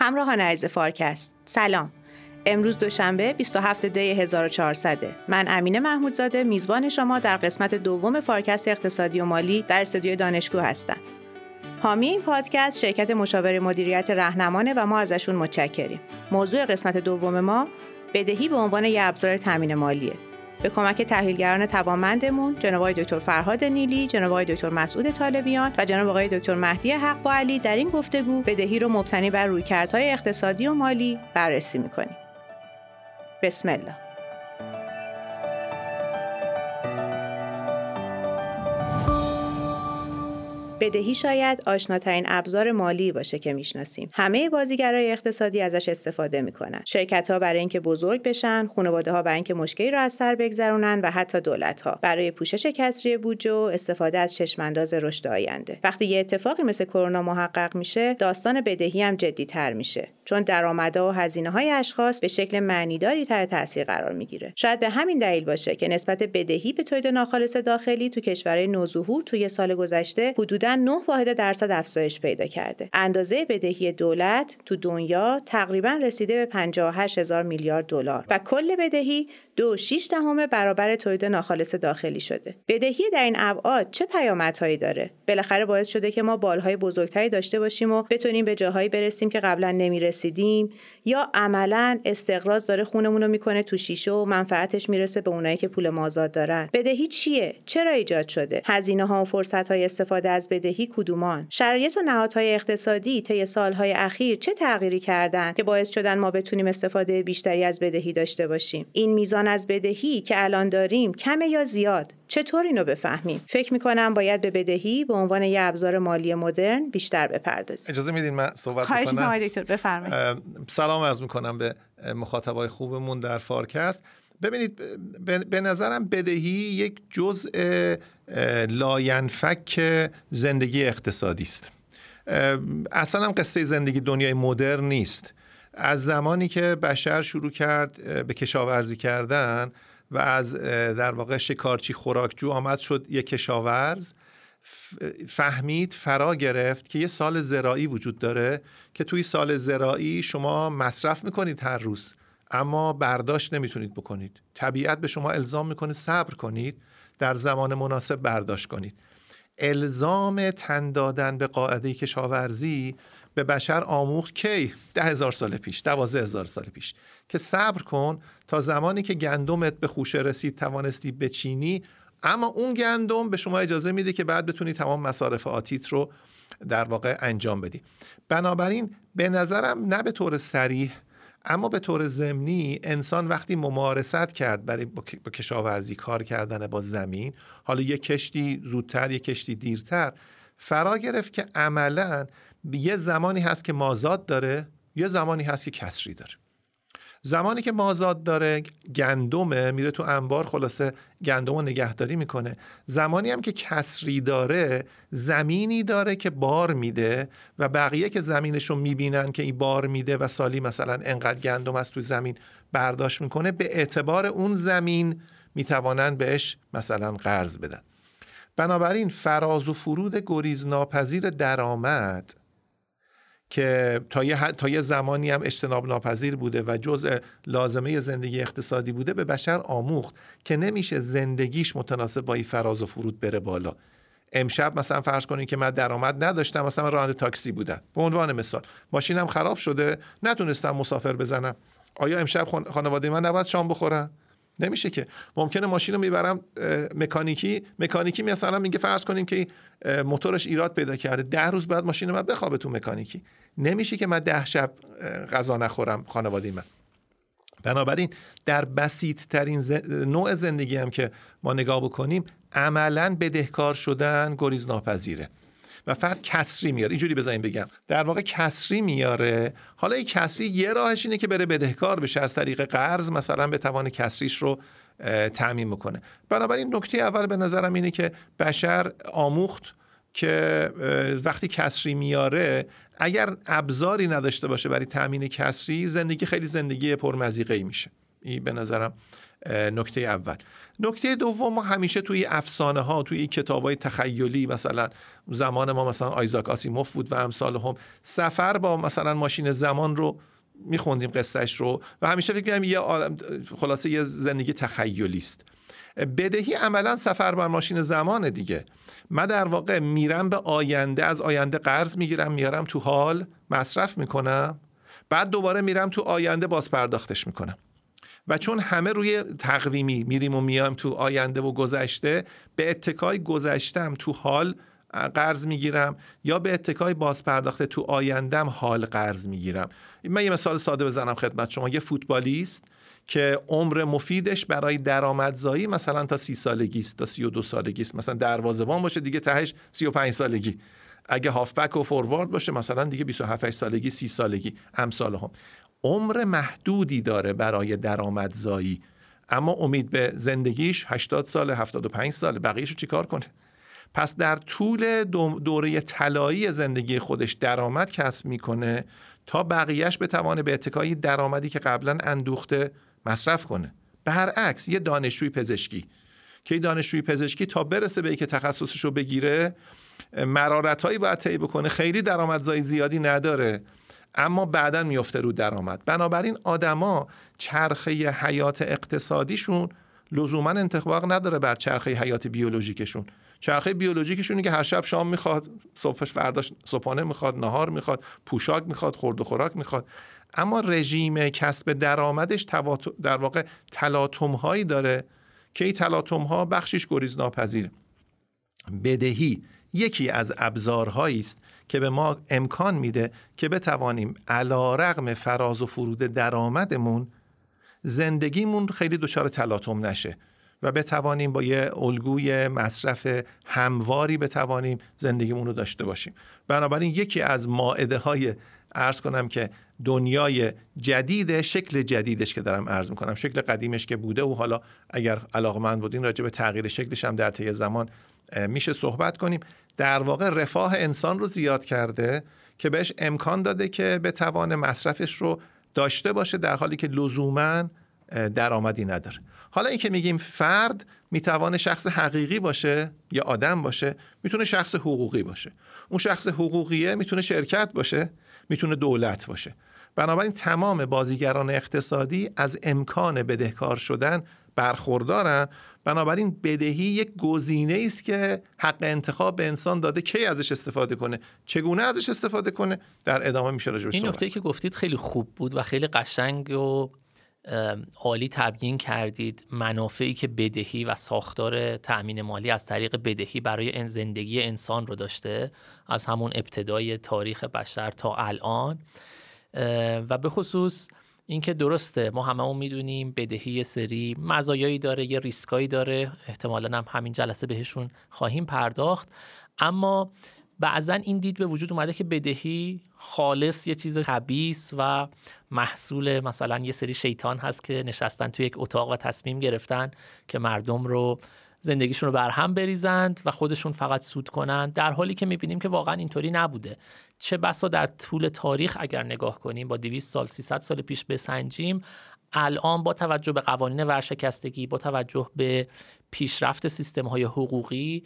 همراهان عزیز فارکست، سلام. امروز دوشنبه 27 دی 1400. من امینه محمودزاده میزبان شما در قسمت دوم فارکست اقتصادی و مالی در استودیو دانشگاه هستم. حامی این پادکست شرکت مشاور مدیریت راهنمانه و ما ازشون متشکریم. موضوع قسمت دوم ما بدهی به عنوان یک ابزار تامین مالیه. به کمک تحلیلگران توانمندمون جناب آقای دکتر فرهاد نیلی، جناب آقای دکتر مسعود طالبیان و جناب آقای دکتر مهدی حق‌باعلی در این گفتگو بدهی رو مبتنی بر رویکردهای اقتصادی و مالی بررسی می‌کنیم. بسم الله. بدهی شاید آشناترین ابزار مالی باشه که میشناسیم. همه بازیگرای اقتصادی ازش استفاده میکنن. شرکت‌ها برای اینکه بزرگ بشن، خانواده‌ها برای اینکه مشکلی رو از سر بگذرونن و حتی دولت‌ها برای پوشش کسری بودجه و استفاده از چشم‌انداز رشد آینده. وقتی یه اتفاقی مثل کرونا محقق میشه، داستان بدهی هم جدی‌تر میشه، چون درآمدها و هزینه‌های اشخاص به شکل معنیداری تحت تاثیر قرار میگیره. شاید به همین دلیل باشه که نسبت بدهی به تولید ناخالص داخلی تو کشورهای نوظهور توی سال گذشته حدود 9% افزایش پیدا کرده. اندازه بدهی دولت تو دنیا تقریبا رسیده به 58,000 میلیارد دلار و کل بدهی 2.6 برابر تولید ناخالص داخلی شده. بدهی در این ابعاد چه پیامدهایی داره؟ بالاخره باعث شده که ما بالهای بزرگتری داشته باشیم و بتونیم به جاهایی برسیم که قبلا نمی‌رسیدیم، یا عملاً استقراض داره خونمون رو میکنه تو شیشه و منفعتش میرسه به اونایی که پول مازاد دارن. بدهی چیه؟ چرا ایجاد شده؟ هزینه‌ها و فرصت‌های استفاده از بدهی کدومان؟ شرایط و نهادهای اقتصادی طی سالهای اخیر چه تغییری کردن که باعث شدن ما بتونیم استفاده بیشتری از بدهی داشته باشیم؟ این میزان از بدهی که الان داریم کمه یا زیاد؟ چطور اینو بفهمیم؟ فکر میکنم باید به بدهی به عنوان یه ابزار مالی مدرن بیشتر بپردازیم. اجازه میدین من صحبت کنم؟ خواهش می‌کنم دکتر، بفرمایید. سلام عرض میکنم به مخاطبای خوبمون در فارکست. ببینید، به نظرم بدهی یک جزء لاینفک زندگی اقتصادی است. اصلا هم قصه زندگی دنیای مدرن نیست. از زمانی که بشر شروع کرد به کشاورزی کردن و از در واقع شکارچی خوراکجو آمد شد یک کشاورز، فهمید، فرا گرفت که یه سال زراعی وجود داره که توی سال زراعی شما مصرف میکنید هر روز، اما برداشت نمیتونید بکنید. طبیعت به شما الزام میکنه صبر کنید، در زمان مناسب برداشت کنید. الزام تن دادن به قاعده کشاورزی به بشر آموخت کی؟ 10,000 سال پیش، 12,000 سال پیش، که صبر کن تا زمانی که گندمت به خوشه رسید توانستی بچینی، اما اون گندم به شما اجازه میده که بعد بتونی تمام مصارف آتیت رو در واقع انجام بدی. بنابراین به نظرم نه به طور صریح اما به طور ضمنی انسان وقتی ممارست کرد برای با کشاورزی کار کردن با زمین، حالا یک کشتی زودتر یک کشتی دیرتر، فرا گرفت که عملاً یه زمانی هست که مازاد داره، یه زمانی هست که کسری داره. زمانی که مازاد داره گندمه، میره تو انبار، خلاصه گندمو نگهداری میکنه. زمانی هم که کسری داره، زمینی داره که بار میده و بقیه که زمینشو میبینن که این بار میده و سالی مثلا انقدر گندم از تو زمین برداشت میکنه، به اعتبار اون زمین میتوانن بهش مثلا قرض بدن. بنابراین فراز و فرود گریزناپذیر درآمد که تا یه زمانی هم اجتناب ناپذیر بوده و جزء لازمه زندگی اقتصادی بوده، به بشر آموخت که نمیشه زندگیش متناسب با این فراز و فرود بره بالا. امشب مثلا فرض کنید که من درآمد نداشتم، مثلا راننده تاکسی بودم به عنوان مثال، ماشینم خراب شده، نتونستم مسافر بزنم، آیا امشب خانواده من نباید شام بخورن؟ نمیشه که. ممکنه ماشین رو میبرم مکانیکی مثلا میگه فرض کنیم که موتورش ایراد پیدا کرده، 10 روز بعد ماشین من بخوابه تو مکانیکی. نمیشه که من 10 شب غذا نخورم خانواده من. بنابراین در بسیط ترین نوع زندگی هم که ما نگاه بکنیم، عملاً بدهکار شدن گریز ناپذیره و فرد کسری میاره. اینجوری بزنیم بگم، در واقع کسری میاره. حالا این کسری یه راهش اینه که بره بدهکار بشه، از طریق قرض مثلا به توان کسریش رو تامین میکنه. بنابراین نکته اول به نظرم اینه که بشر آموخت که وقتی کسری میاره، اگر ابزاری نداشته باشه برای تامین کسری، زندگی خیلی زندگی پرمزیقه‌ای میشه. این به نظرم نکته اول. نکته دوم، ما همیشه توی افسانه ها، توی کتابای تخیلی، مثلا زمان ما مثلا آیزاک آسیموف بود و امثال هم، سفر با مثلا ماشین زمان رو میخوندیم، قصهش رو، و همیشه فکر می‌کردیم یه عالم، خلاصه یه زندگی تخیلی است. بدهی عملا سفر با ماشین زمانه دیگه. من در واقع میرم به آینده، از آینده قرض میگیرم، میارم تو حال، مصرف میکنم، بعد دوباره میرم تو آینده، باز پرداختش میکنم. و چون همه روی تقویمی میریم و میام تو آینده و گذشته، به اتکای گذشتم تو حال قرض میگیرم، یا به اتکای باز پرداخته تو آیندم حال قرض میگیرم. من یه مثال ساده بزنم خدمت شما. یه فوتبالیست که عمر مفیدش برای درآمدزایی مثلا تا 30 سالگی است، تا 32 سالگی است، مثلا دروازه‌بان باشه دیگه تهش 35 سالگی، اگه هافبک و فوروارد باشه مثلا دیگه 27 سالگی، 30 سالگی، امثال هم. عمر محدودی داره برای درآمدزایی، اما امید به زندگیش 80 سال، 75 سال، بقیه‌شو چیکار کنه؟ پس در طول دوره طلایی زندگی خودش درآمد کسب میکنه تا بقیهش بتونه به اتکای درآمدی که قبلا اندوخته مصرف کنه. برعکس یه دانشجوی پزشکی که دانشجوی پزشکی تا برسه به اینکه تخصصش رو بگیره، مرارتایی باید طی بکنه، خیلی درآمدزایی زیادی نداره، اما بعداً میفته رو درآمد. بنابراین آدما چرخه حیات اقتصادیشون لزوما انطباق نداره بر چرخه حیات بیولوژیکشون. چرخه بیولوژیکشونه که هر شب شام میخواد، صبحش فرداش صبحانه میخواد، نهار میخواد، پوشاک میخواد، خورد و خوراک میخواد. اما رژیم کسب درآمدش در واقع تلاطم هایی داره که این تلاطم ها بخشش گریزناپذیره. بدهی یکی از ابزارهایی است که به ما امکان میده که بتوانیم علی رغم فراز و فرود درآمدمون زندگیمون خیلی دچار تلاطم نشه و بتوانیم با یه الگوی مصرف همواری بتوانیم زندگیمون رو داشته باشیم. بنابراین یکی از مائده های عرض کنم که دنیای جدیده، شکل جدیدش که دارم عرض میکنم، شکل قدیمش که بوده و حالا اگر علاقمند بودین راجع به تغییر شکلش هم در طی زمان میشه صحبت کنیم، در واقع رفاه انسان رو زیاد کرده که بهش امکان داده که بتوانه مصرفش رو داشته باشه در حالی که لزوماً درآمدی نداره. حالا این که میگیم فرد میتونه شخص حقیقی باشه یا آدم باشه، میتونه شخص حقوقی باشه، اون شخص حقوقیه میتونه شرکت باشه، میتونه دولت باشه. بنابراین تمام بازیگران اقتصادی از امکان بدهکار شدن برخوردارن. بنابراین بدهی یک گزینه‌ای است که حق انتخاب به انسان داده کی ازش استفاده کنه، چگونه ازش استفاده کنه. در ادامه میشه راجع بهش صحبت. این نکته‌ای که گفتید خیلی خوب بود و خیلی قشنگ و عالی تبیین کردید، منافعی که بدهی و ساختار تأمین مالی از طریق بدهی برای زندگی انسان رو داشته، از همون ابتدای تاریخ بشر تا الان. و به خصوص اینکه درسته ما هممون میدونیم بدهی یه سری مزایایی داره، یه ریسکایی داره، احتمالاً هم همین جلسه بهشون خواهیم پرداخت، اما بعضاً این دید به وجود اومده که بدهی خالص یه چیز خبیث و محصول مثلا یه سری شیطان هست که نشستن توی یک اتاق و تصمیم گرفتن که مردم رو زندگیشون رو برهم بریزند و خودشون فقط سود کنند، در حالی که میبینیم که واقعاً اینطوری نبوده. چه بسا در طول تاریخ اگر نگاه کنیم، با 200 سال 300 سال پیش بسنجیم، الان با توجه به قوانین ورشکستگی، با توجه به پیشرفت سیستم‌های حقوقی،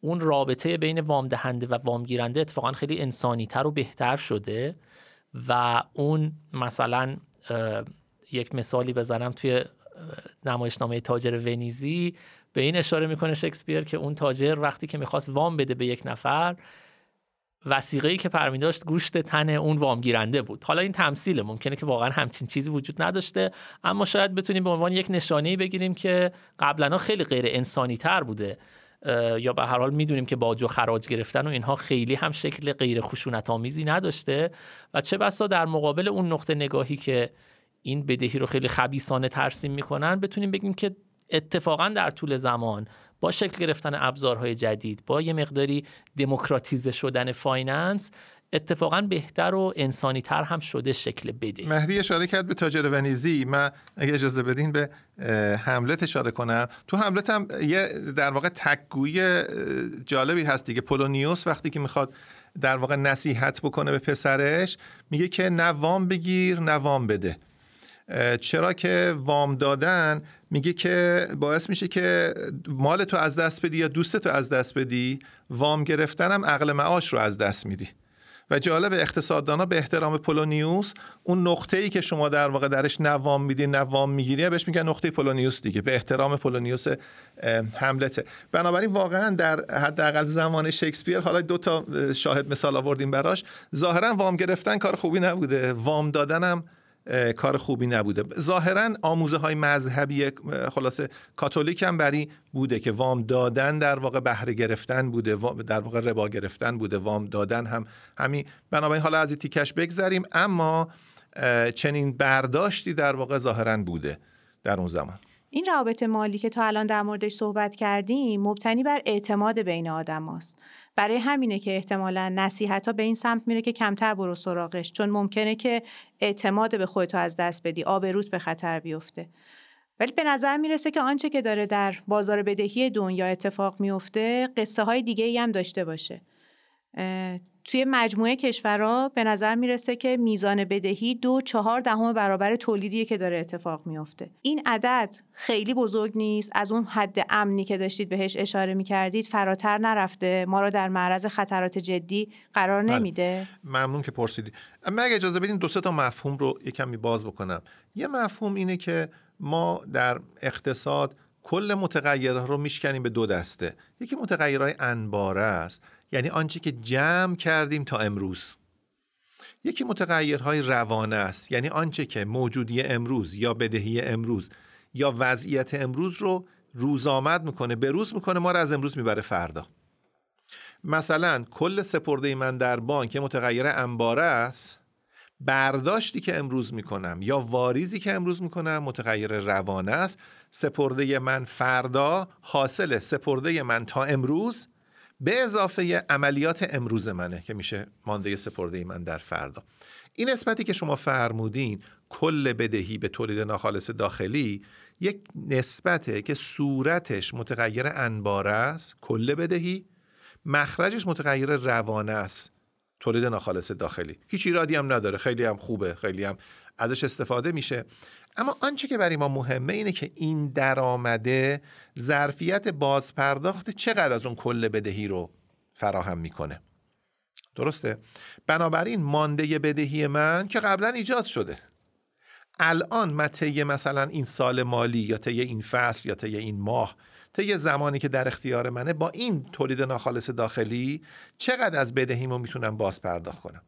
اون رابطه بین وام دهنده و وام گیرنده اتفاقا خیلی انسانی‌تر و بهتر شده. و اون مثلا یک مثالی بزنم، توی نمایشنامه تاجر ونیزی به این اشاره میکنه شکسپیر که اون تاجر وقتی که میخواست وام بده به یک نفر، وثیقه‌ای که برمی‌داشت گوشت تن اون وام گیرنده بود. حالا این تمثیله، ممکنه که واقعا همچین چیزی وجود نداشته، اما شاید بتونیم به عنوان یک نشانه‌ای بگیریم که قبلا خیلی غیر انسانی‌تر بوده، یا به هر حال میدونیم که باج و خراج گرفتن و اینها خیلی هم شکل غیر خشونت‌آمیزی نداشته. و چه بسا در مقابل اون نقطه نگاهی که این بدهی رو خیلی خبیثانه ترسیم میکنن، بتونیم بگیم که اتفاقا در طول زمان با شکل گرفتن ابزارهای جدید، با یه مقداری دموکراتیزه شدن فایننس، اتفاقا بهتر و انسانی تر هم شده شکل بدهی. مهدی اشاره کرد به تاجر ونیزی، من اگه اجازه بدین به حملات اشاره کنم. تو حملات هم یه در واقع تک‌گویی جالبی هست دیگه. پولونیوس وقتی که میخواد در واقع نصیحت بکنه به پسرش، میگه که نه وام بگیر نه وام بده، چرا که وام دادن میگه که باعث میشه که مال تو از دست بدی یا دوست تو از دست بدی، وام گرفتنم عقل معاش رو از دست میدی. و جالب، اقتصاددانا به احترام پولونیوس اون نقطه‌ای که شما در واقع درش نوام میدی نوام میگیری بهش میگن نقطه پولونیوس دیگه، به احترام پولونیوس حملته. بنابراین واقعا در حداقل زمان شکسپیر، حالا دو تا شاهد مثال آوردیم براش، ظاهرا وام گرفتن کار خوبی نبوده، وام دادن هم کار خوبی نبوده. ظاهرا آموزه های مذهبی خلاصه کاتولیک هم بری بوده که وام دادن در واقع بهره گرفتن بوده، در واقع ربا گرفتن بوده، وام دادن هم همین. بنابراین حالا از این تیکش بگذریم، اما چنین برداشتی در واقع ظاهرا بوده در اون زمان. این روابط مالی که تا الان در موردش صحبت کردیم مبتنی بر اعتماد بین آدم هاست. برای همینه که احتمالاً نصیحت‌ها به این سمت میره که کمتر برو سراغش، چون ممکنه که اعتماد به خودتو از دست بدی، آبروت به خطر بیفته. ولی به نظر میرسه که آنچه که داره در بازار بدهی دنیا اتفاق میفته قصه های دیگه ای هم داشته باشه. توی مجموعه کشورها به نظر میرسه که میزان بدهی 2.4 برابر تولیدیه که داره اتفاق میفته. این عدد خیلی بزرگ نیست، از اون حد امنی که داشتید بهش اشاره میکردید فراتر نرفته، ما رو در معرض خطرات جدی قرار نمیده. ممنون که پرسیدید. مگه اجازه بدین دو سه تا مفهوم رو یکم باز بکنم. یه مفهوم اینه که ما در اقتصاد کل متغیرها رو میشکنیم به دو دسته. یکی متغیرهای انباره است، یعنی آنچه که جمع کردیم تا امروز. یکی متغیرهای روانه است، یعنی آنچه که موجودی امروز یا بدهی امروز یا وضعیت امروز رو روز آمد میکنه، به روز میکنه، ما رو از امروز میبره فردا. مثلا کل سپرده من در بانک متغیر انباره است، برداشتی که امروز میکنم یا واریزی که امروز میکنم متغیر روانه است. سپرده من فردا حاصل سپرده من تا امروز به اضافه عملیات امروز منه که میشه مانده سپرده من در فردا. این نسبتی که شما فرمودین کل بدهی به تولید ناخالص داخلی یک نسبته که صورتش متغیر انباره است، کل بدهی، مخرجش متغیر روانه است، تولید ناخالص داخلی. هیچ ایرادی هم نداره، خیلی هم خوبه، خیلی هم ازش استفاده میشه. اما آنچه که برای ما مهمه اینه که این درآمده ظرفیت بازپرداخت چقدر از اون کل بدهی رو فراهم میکنه. درسته؟ بنابراین مانده بدهی من که قبلا ایجاد شده، الان من طی مثلا این سال مالی یا طی این فصل یا طی این ماه، طی زمانی که در اختیار منه، با این تولید ناخالص داخلی چقدر از بدهیمو میتونم بازپرداخت کنم.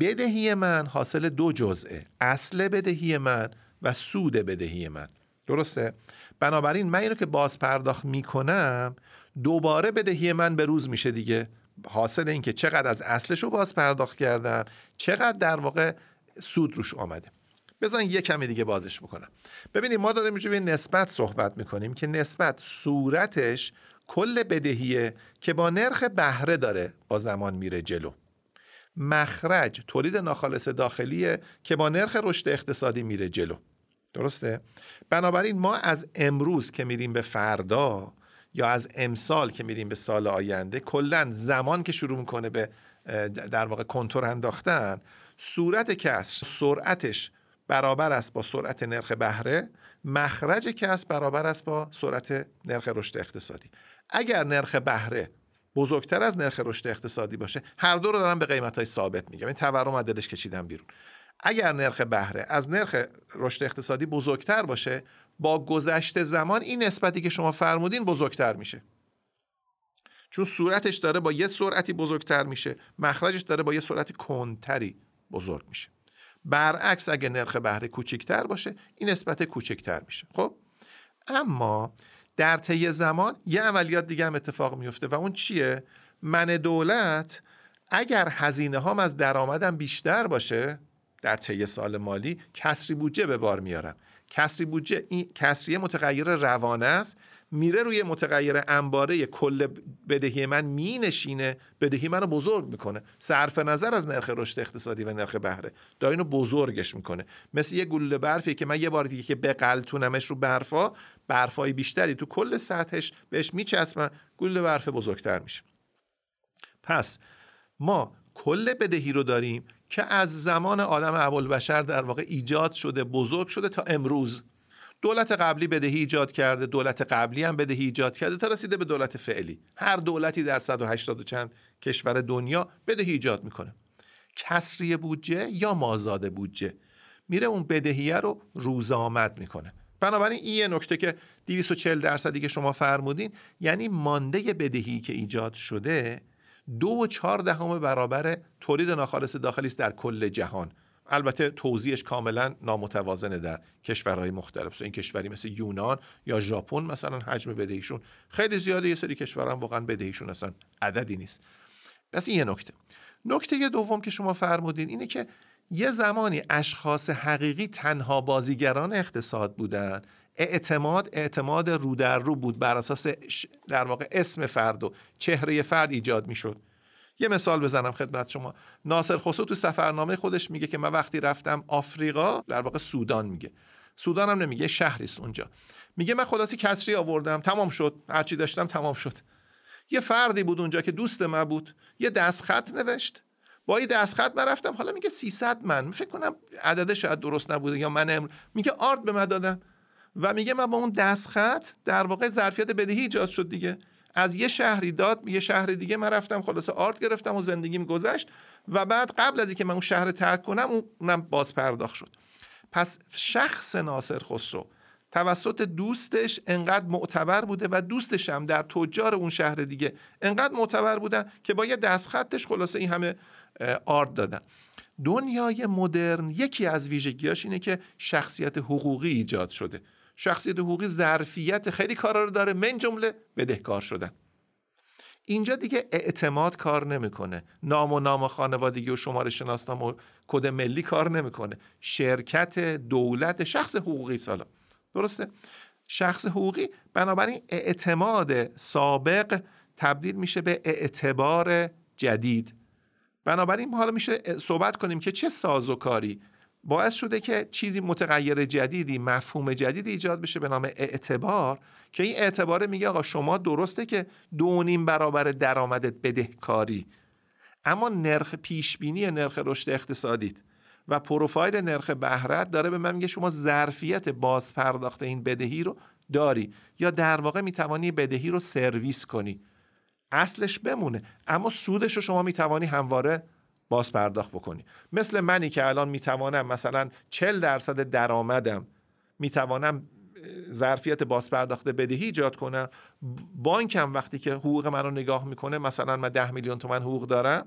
بدهی من حاصل دو جزئه، اصل بدهی من و سود بدهی من. درسته؟ بنابراین من اینو که باز پرداخت میکنم دوباره بدهی من به روز میشه دیگه، حاصل این که چقدر از اصلش رو باز پرداخت کردم، چقدر در واقع سود روش آمده. بزن یه کمی دیگه بازش بکنم. ببینید ما داریم به نسبت صحبت میکنیم که نسبت صورتش کل بدهیه که با نرخ بهره داره با زمان میره جلو، مخرج تولید ناخالص داخلیه که با نرخ رشد اقتصادی میره جلو. درسته؟ بنابراین ما از امروز که میریم به فردا یا از امسال که میریم به سال آینده، کلن زمان که شروع میکنه به در واقع کنتور انداختن، صورت کسب سرعتش برابر است با سرعت نرخ بهره، مخرج کسب برابر است با سرعت نرخ رشد اقتصادی. اگر نرخ بهره بزرگتر از نرخ رشد اقتصادی باشه، هر دو رو دارم به قیمت‌های ثابت میگم، این تورم از دلش کشیدم بیرون. اگر نرخ بهره از نرخ رشد اقتصادی بزرگتر باشه، با گذشت زمان این نسبتی که شما فرمودین بزرگتر میشه، چون صورتش داره با یه سرعتی بزرگتر میشه، مخرجش داره با یه سرعت کندتری بزرگ میشه. برعکس اگر نرخ بهره کوچکتر باشه، این نسبت کوچکتر میشه. خب اما در طی زمان یه عملیات دیگه هم اتفاق میفته و اون چیه؟ من دولت اگر هزینه هام از درآمدم بیشتر باشه در طی سال مالی، کسری بودجه به بار میارم. کسری بودجه، این کسری متغیر روانه است، میره روی متغیر انباره کل بدهی من مینشینه، بدهی منو بزرگ میکنه صرف نظر از نرخ رشد اقتصادی و نرخ بهره، دا اینو بزرگش میکنه. مثل یه گلوله برفی که من یه بار دیگه که بقلتونمش رو برفا، برفای بیشتری تو کل سطحش بهش میچسبم، گلوله برف بزرگتر میشه. پس ما کل بدهی رو داریم که از زمان آدم ابوالبشر در واقع ایجاد شده، بزرگ شده تا امروز. دولت قبلی بدهی ایجاد کرده، دولت قبلی هم بدهی ایجاد کرده تا رسیده به دولت فعلی. هر دولتی در 180 چند کشور دنیا بدهی ایجاد میکنه. کسری بودجه یا مازاد بودجه میره اون بدهیه رو روزآمد میکنه. بنابراین این یه نکته که 240% که شما فرمودین، یعنی مانده بدهی که ایجاد شده 2.4 برابر تولید ناخالص داخلی است در کل جهان. البته توزیعش کاملا نامتوازنه در کشورهای مختلف. این کشوری مثل یونان یا ژاپن مثلا حجم بدهیشون خیلی زیاده، یه سری کشورها هم واقعا بدهیشون اصلا عددی نیست. بس این یه نکته. نکته دوم که شما فرمودین اینه که یه زمانی اشخاص حقیقی تنها بازیگران اقتصاد بودن. اعتماد رو در رو بود، بر اساس در واقع اسم فرد و چهره فرد ایجاد میشد. یه مثال بزنم خدمت شما. ناصر خسرو تو سفرنامه خودش میگه که من وقتی رفتم آفریقا، در واقع سودان میگه، سودان هم نمیگه، شهریست اونجا، میگه من خلاصی کسری آوردم، تمام شد، هرچی داشتم تمام شد. یه فردی بود اونجا که دوست من بود، یه دستخط نوشت، با این دستخط من رفتم. حالا میگه 300 من، فکر کنم عددش شاید درست نبوده یا من میگه آرد به من دادن و میگه من با اون دستخط در واقع ظرفیت بدهی ایجاد شد دیگه. از یه شهری داد به یه شهر دیگه من رفتم، خلاصه آرد گرفتم و زندگیم گذشت و بعد قبل از اینکه من اون شهر ترک کنم اونم باز پرداخت شد. پس شخص ناصر خسرو توسط دوستش انقدر معتبر بوده و دوستش هم در تجار اون شهر دیگه انقدر معتبر بودن که با یه دستخطش خلاصه این همه آرد دادن. دنیای مدرن یکی از ویژگیاش اینه که شخصیت حقوقی ایجاد شده. شخصیت حقوقی ظرفیت خیلی کارا رو داره، من جمله بدهکار شدن. اینجا دیگه اعتماد کار نمیکنه، نام و نام خانوادگی و شماره شناسنامه و کد ملی کار نمیکنه. شرکت، دولت، شخص حقوقی سالا، درسته؟ شخص حقوقی. بنابراین اعتماد سابق تبدیل میشه به اعتبار جدید. بنابراین حالا میشه صحبت کنیم که چه سازوکاری باعث شده که چیزی متغیر جدیدی، مفهوم جدیدی ایجاد بشه به نام اعتبار، که این اعتباره میگه آقا شما درسته که 2.5 برابر درآمدت بدهکاری، اما نرخ پیشبینی نرخ رشد اقتصادیت و پروفایل نرخ بهره‌ات داره به من میگه شما ظرفیت بازپرداخت این بدهی رو داری، یا در واقع میتوانی بدهی رو سرویس کنی، اصلش بمونه اما سودش رو شما میتوانی همواره باز پرداخت بکنی. مثل منی که الان میتوانم مثلا 40% درآمدم میتوانم ظرفیت باز پرداخت بدهی ایجاد کنم، بانکم وقتی که حقوق من رو نگاه میکنه، مثلا من 10 میلیون تومان حقوق دارم،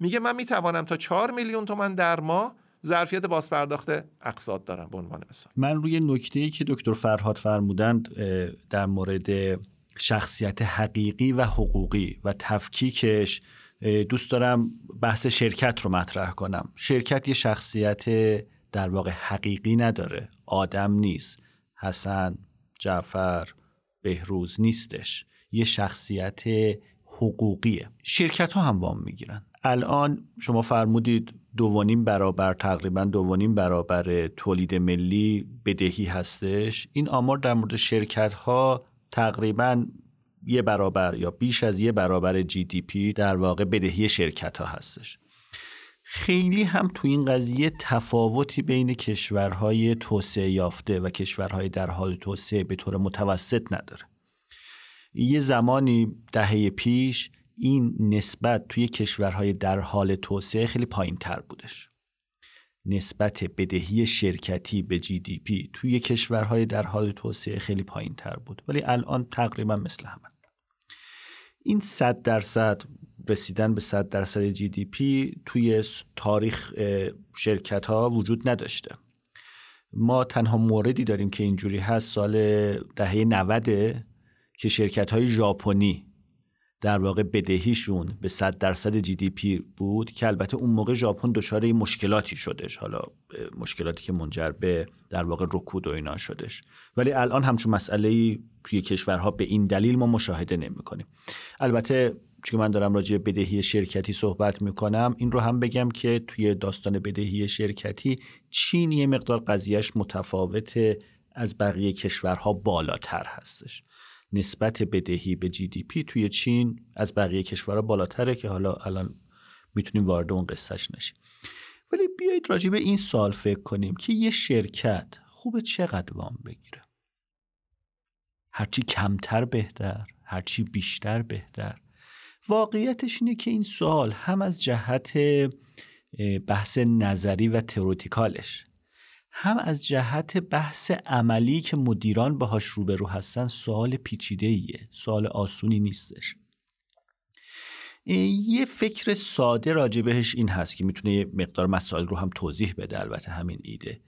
میگه من میتوانم تا 4 میلیون تومان در ماه ظرفیت باز پرداخت اقساط دارم، به عنوان مثال. من روی نکته‌ای که دکتر فرهاد فرمودند در مورد شخصیت حقیقی و حقوقی و تفکیکش دوست دارم بحث شرکت رو مطرح کنم. شرکت یه شخصیت در واقع حقیقی نداره، آدم نیست، حسن، جعفر، بهروز نیستش، یه شخصیت حقوقیه. شرکت ها هم وام میگیرن. الان شما فرمودید 2.5 برابر تقریبا 2.5 برابر تولید ملی بدهی هستش. این آمار در مورد شرکت ها تقریباً 1 برابر یا بیش از 1 برابر GDP در واقع بدهی شرکت ها هستش. خیلی هم تو این قضیه تفاوتی بین کشورهای توسعه یافته و کشورهای در حال توسعه به طور متوسط نداره. یه زمانی دهه پیش این نسبت توی کشورهای در حال توسعه خیلی پایین تر بودش. نسبت بدهی شرکتی به GDP توی کشورهای در حال توسعه خیلی پایین تر بود، ولی الان تقریبا مثل همه. این 100% رسیدن به 100% GDP توی تاریخ شرکت ها وجود نداشته. ما تنها موردی داریم که اینجوری هست سال دهه 90 که شرکت های ژاپنی در واقع بدهیشون به 100% GDP بود، که البته اون موقع ژاپن دچار مشکلاتی شدش، حالا مشکلاتی که منجر به در واقع رکود و اینا شدش، ولی الان همچون مسئله‌ای توی کشورها به این دلیل ما مشاهده نمی‌کنیم. البته چون من دارم راجع به بدهی شرکتی صحبت می‌کنم، این رو هم بگم که توی داستان بدهی شرکتی چین یه مقدار قضیهش متفاوته، از بقیه کشورها بالاتر هستش. نسبت بدهی به GDP توی چین از بقیه کشورها بالاتره که حالا الان میتونیم وارد اون قصهش نشیم. ولی بیایید راجع به این سوال فکر کنیم که یه شرکت خوبه چقدر وام بگیره. هرچی کمتر بهتر، هرچی بیشتر بهتر. واقعیتش اینه که این سوال هم از جهت بحث نظری و تئوریکالش، هم از جهت بحث عملی که مدیران باهاش روبرو هستن، سوال پیچیده‌ایه، سوال آسونی نیستش. یه فکر ساده راجبهش این هست که میتونه یه مقدار مسائل رو هم توضیح بده، البته همین ایده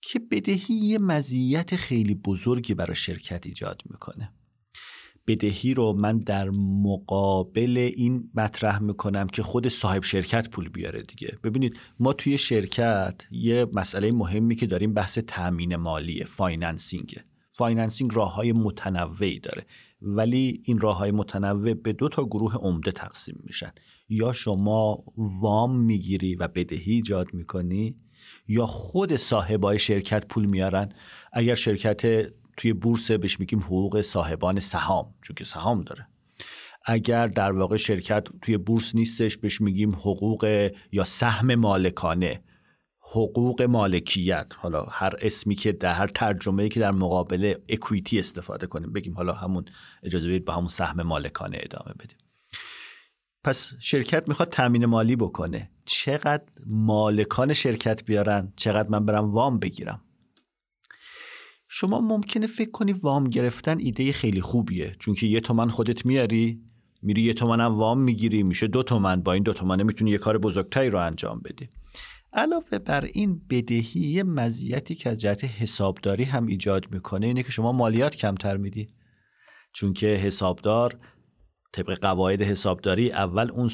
که بدهی یه مزیت خیلی بزرگی برای شرکت ایجاد میکنه. بدهی رو من در مقابل این مطرح میکنم که خود صاحب شرکت پول بیاره دیگه. ببینید ما توی شرکت یه مسئله مهمی که داریم بحث تأمین مالیه، فایننسینگه. فایننسینگ راه‌های متنوعی داره ولی این راه‌های متنوع به دو تا گروه عمده تقسیم میشن. یا شما وام میگیری و بدهی ایجاد میکنی، یا خود صاحبای شرکت پول میارن. اگر شرکت توی بورس بهش میگیم حقوق صاحبان سهام، چون که سهام داره. اگر در واقع شرکت توی بورس نیستش بهش میگیم حقوق یا سهم مالکانه، حقوق مالکیت، حالا هر اسمی که در هر ترجمه‌ای که در مقابل اکویتی استفاده کنیم بگیم حالا همون، اجازه بدید به همون سهم مالکانه ادامه بدیم. پس شرکت میخواد تامین مالی بکنه، چقدر مالکان شرکت بیارن، چقدر من برم وام بگیرم. شما ممکنه فکر کنی وام گرفتن ایده خیلی خوبیه، چون که 1 تومن خودت میاری، میری 1 تومن هم وام میگیری، میشه 2 تومن. با این 2 تومنه میتونی یه کار بزرگتری رو انجام بدی. علاوه بر این، بدهی یه مزیتی که از جهت حسابداری هم ایجاد میکنه اینه که شما مالیات کمتر میدی، چون که حسابدار طبق قواعد حسابداری اول اون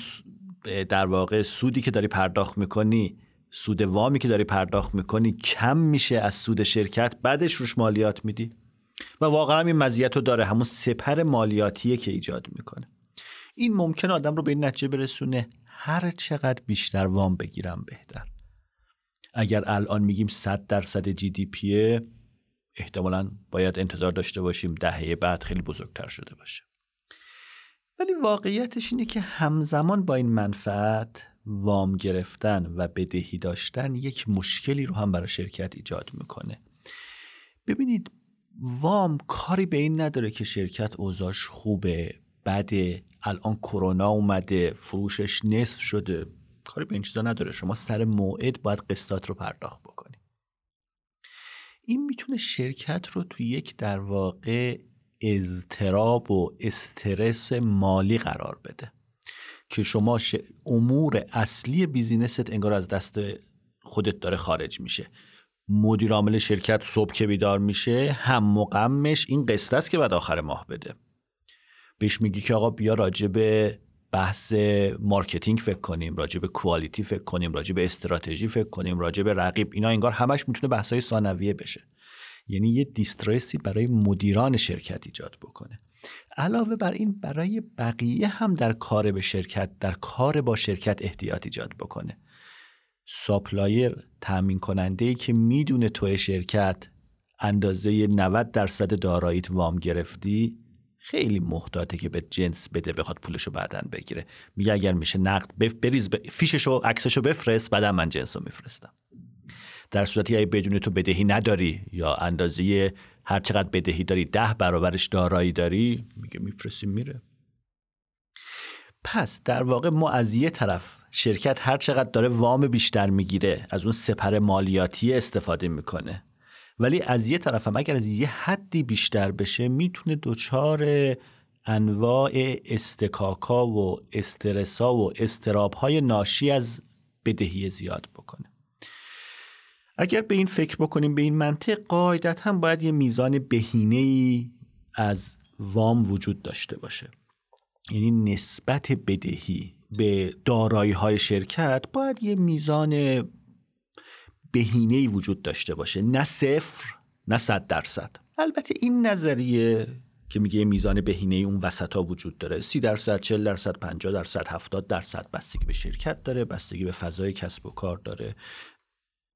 در واقع سودی که داری پرداخت میکنی، سود وامی که داری پرداخت میکنی کم میشه از سود شرکت، بعدش روش مالیات میدی. و واقعا این مزیت رو داره، همون سپر مالیاتیه که ایجاد میکنه. این ممکنه آدم رو به این نتیجه برسونه هر چقدر بیشتر وام بگیرم بهتر. اگر الان میگیم 100% جی دی پیه، احتمالاً باید انتظار داشته باشیم دهه بعد خیلی بزرگتر شده باشه. ولی واقعیتش اینه که همزمان با این منفعت، وام گرفتن و بدهی داشتن یک مشکلی رو هم برای شرکت ایجاد میکنه. ببینید وام کاری به این نداره که شرکت اوضاعش خوبه، بده، الان کرونا اومده، فروشش نصف شده، کاری به این چیزا نداره. شما سر موعد باید قسطات رو پرداخت بکنی. این میتونه شرکت رو توی یک در واقع اضطراب و استرس مالی قرار بده که شما امور اصلی بیزینست انگار از دست خودت داره خارج میشه. مدیر عامل شرکت صبح که بیدار میشه هم و غمش این قسط است که بعد آخر ماه بده. بهش میگی که آقا بیا راجع به بحث مارکتینگ فکر کنیم، راجع به کوالیتی فکر کنیم، راجع به استراتژی فکر کنیم، راجع به رقیب. اینا انگار همش میتونه بحثای ثانویه بشه. یعنی یه دیسترسی برای مدیران شرکت ایجاد بکنه. علاوه بر این، برای بقیه هم در کار به شرکت، در کار با شرکت احتیاط ایجاد بکنه. ساپلایر، تامین کننده‌ای که میدونه توی شرکت اندازه 90% داراییت وام گرفتی، خیلی محتاطه که به جنس بده بخواد پولشو بعدن بگیره. میگه اگر میشه نقد بریز، فیششو، عکسشو بفرست، بعدن من جنسو میفرستم. در صورتی اگه بدون تو بدهی نداری یا اندازه هر چقدر بدهی داری 10 برابرش دارایی داری، میگه میفرستیم میره. پس در واقع ما از یه طرف شرکت هر چقدر داره وام بیشتر میگیره، از اون سپر مالیاتی استفاده میکنه، ولی از یه طرف هم اگر از یه حدی بیشتر بشه میتونه دچار انواع استکاکا و استرسا و اضطراب‌های ناشی از بدهی زیاد بکنه. اگر به این فکر بکنیم، به این منطق، قاعدت هم باید یه میزان بهینه‌ای از وام وجود داشته باشه. یعنی نسبت بدهی به دارایی‌های شرکت باید یه میزان بهینه‌ای وجود داشته باشه، نه 0 نه 100%. البته این نظریه که میگه میزان بهینه‌ای اون وسطا وجود داره، 30%، 40%، 50%، 70%، بستگی به شرکت داره، بستگی به فضای کسب و کار داره،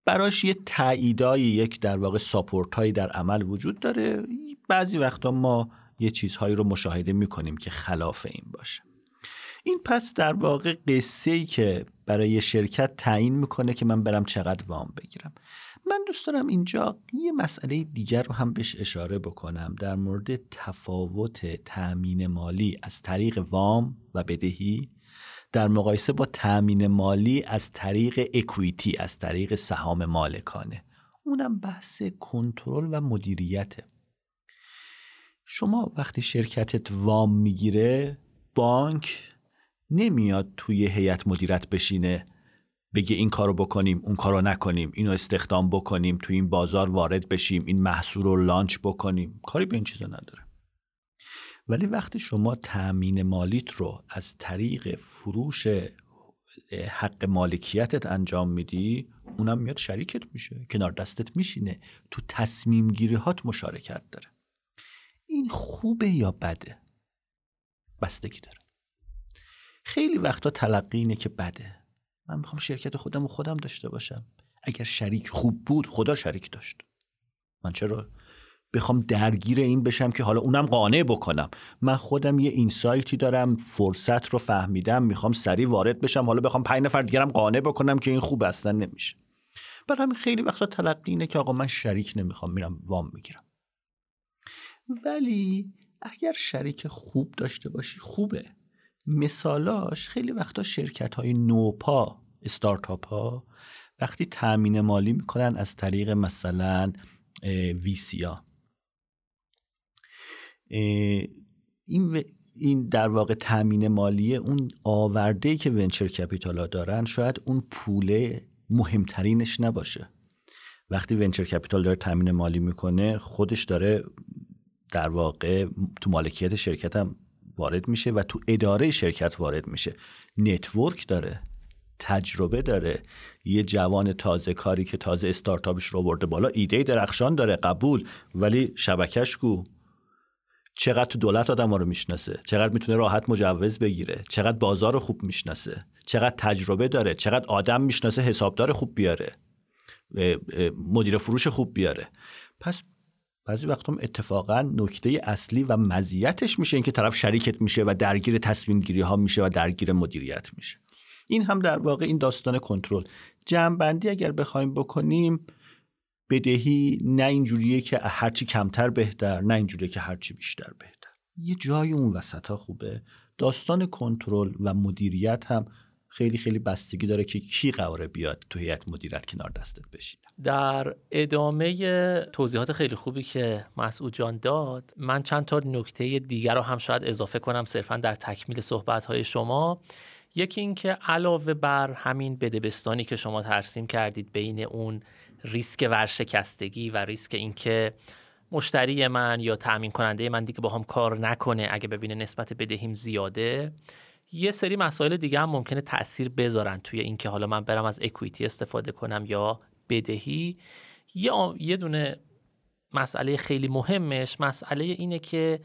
براش یه تاییدایی، یک در واقع ساپورتایی در عمل وجود داره. بعضی وقتا ما یه چیزهایی رو مشاهده میکنیم که خلاف این باشه. این پس در واقع قصه‌ای که برای شرکت تعیین میکنه که من برم چقدر وام بگیرم. من دوست دارم اینجا یه مسئله دیگر رو هم بهش اشاره بکنم در مورد تفاوت تأمین مالی از طریق وام و بدهی در مقایسه با تأمین مالی از طریق اکویتی، از طریق سهام مالکانه. اونم بحث کنترل و مدیریته. شما وقتی شرکتت وام میگیره، بانک نمیاد توی هیئت مدیرت بشینه بگه این کارو بکنیم، اون کارو نکنیم، اینو استخدام بکنیم، توی این بازار وارد بشیم، این محصول رو لانچ بکنیم. کاری به این چیزا نداره. ولی وقتی شما تأمین مالیت رو از طریق فروش حق مالکیتت انجام میدی، اونم میاد شریکت میشه، کنار دستت میشینه، تو تصمیم گیری هات مشارکت داره. این خوبه یا بده؟ بستگی داره. خیلی وقتا تلقی اینه که بده. من میخوام شرکت خودم و خودم داشته باشم. اگر شریک خوب بود، خدا شریک داشت. من چرا بخوام درگیر این بشم که حالا اونم قانع بکنم؟ من خودم یه اینسایتی دارم، فرصت رو فهمیدم، میخوام سریع وارد بشم، حالا بخوام 5 نفر دیگرم قانع بکنم که این خوب اصلا نمیشه. برای همین خیلی وقتا تلقی اینه که آقا من شریک نمیخوام، میرم وام میگیرم. ولی اگر شریک خوب داشته باشی خوبه. مثالاش خیلی وقتا شرکت‌های نوپا، استارتاپ‌ها وقتی تأمین مالی میکنن از طریق مثلا ویسیا، این در واقع تأمین مالیه. اون آورده‌ای که ونچر کپیتال‌ها دارن شاید اون پوله مهمترینش نباشه. وقتی ونچر کپیتال داره تأمین مالی میکنه، خودش داره در واقع تو مالکیت شرکت هم وارد میشه و تو اداره شرکت وارد میشه. نتورک داره، تجربه داره، یه جوان تازه کاری که تازه استارتاپش رو برده بالا، ایده درخشان داره، قبول، ولی شبکه‌اش کو؟ چقدر تو دولت آدم‌ها رو میشناسه؟ چقدر میتونه راحت مجوز بگیره؟ چقدر بازار رو خوب میشناسه؟ چقدر تجربه داره؟ چقدر آدم میشناسه؟ حسابدار خوب بیاره، مدیر فروش خوب بیاره. پس بعضی وقتا هم اتفاقا نکته اصلی و مزیتش میشه اینکه طرف شریکت میشه و درگیر تصمیم گیری ها میشه و درگیر مدیریت میشه. این هم در واقع این داستان کنترل. جمع بندی اگر بخوایم بکنیم، بدهی نه اینجوریه که هرچی کمتر بهتر، نه اینجوریه که هرچی بیشتر بهتر. یه جای اون وسط ها خوبه. داستان کنترل و مدیریت هم خیلی خیلی بستگی داره که کی قراره بیاد تو هیئت مدیرت کنار دستت بشینه. در ادامه توضیحات خیلی خوبی که مسعود جان داد، من چند تا نکته دیگر رو هم شاید اضافه کنم صرفاً در تکمیل صحبت‌های شما. یکی این که علاوه بر همین بدبستانی که شما ترسیم کردید بین اون ریسک ورشکستگی و ریسک اینکه مشتری من یا تأمین کننده من دیگه با هم کار نکنه اگه ببینه نسبت بدهیم زیاده، یه سری مسائل دیگه هم ممکنه تأثیر بذارن توی این که حالا من برم از اکویتی استفاده کنم یا بدهی. یه دونه مسئله خیلی مهمش مسئله اینه که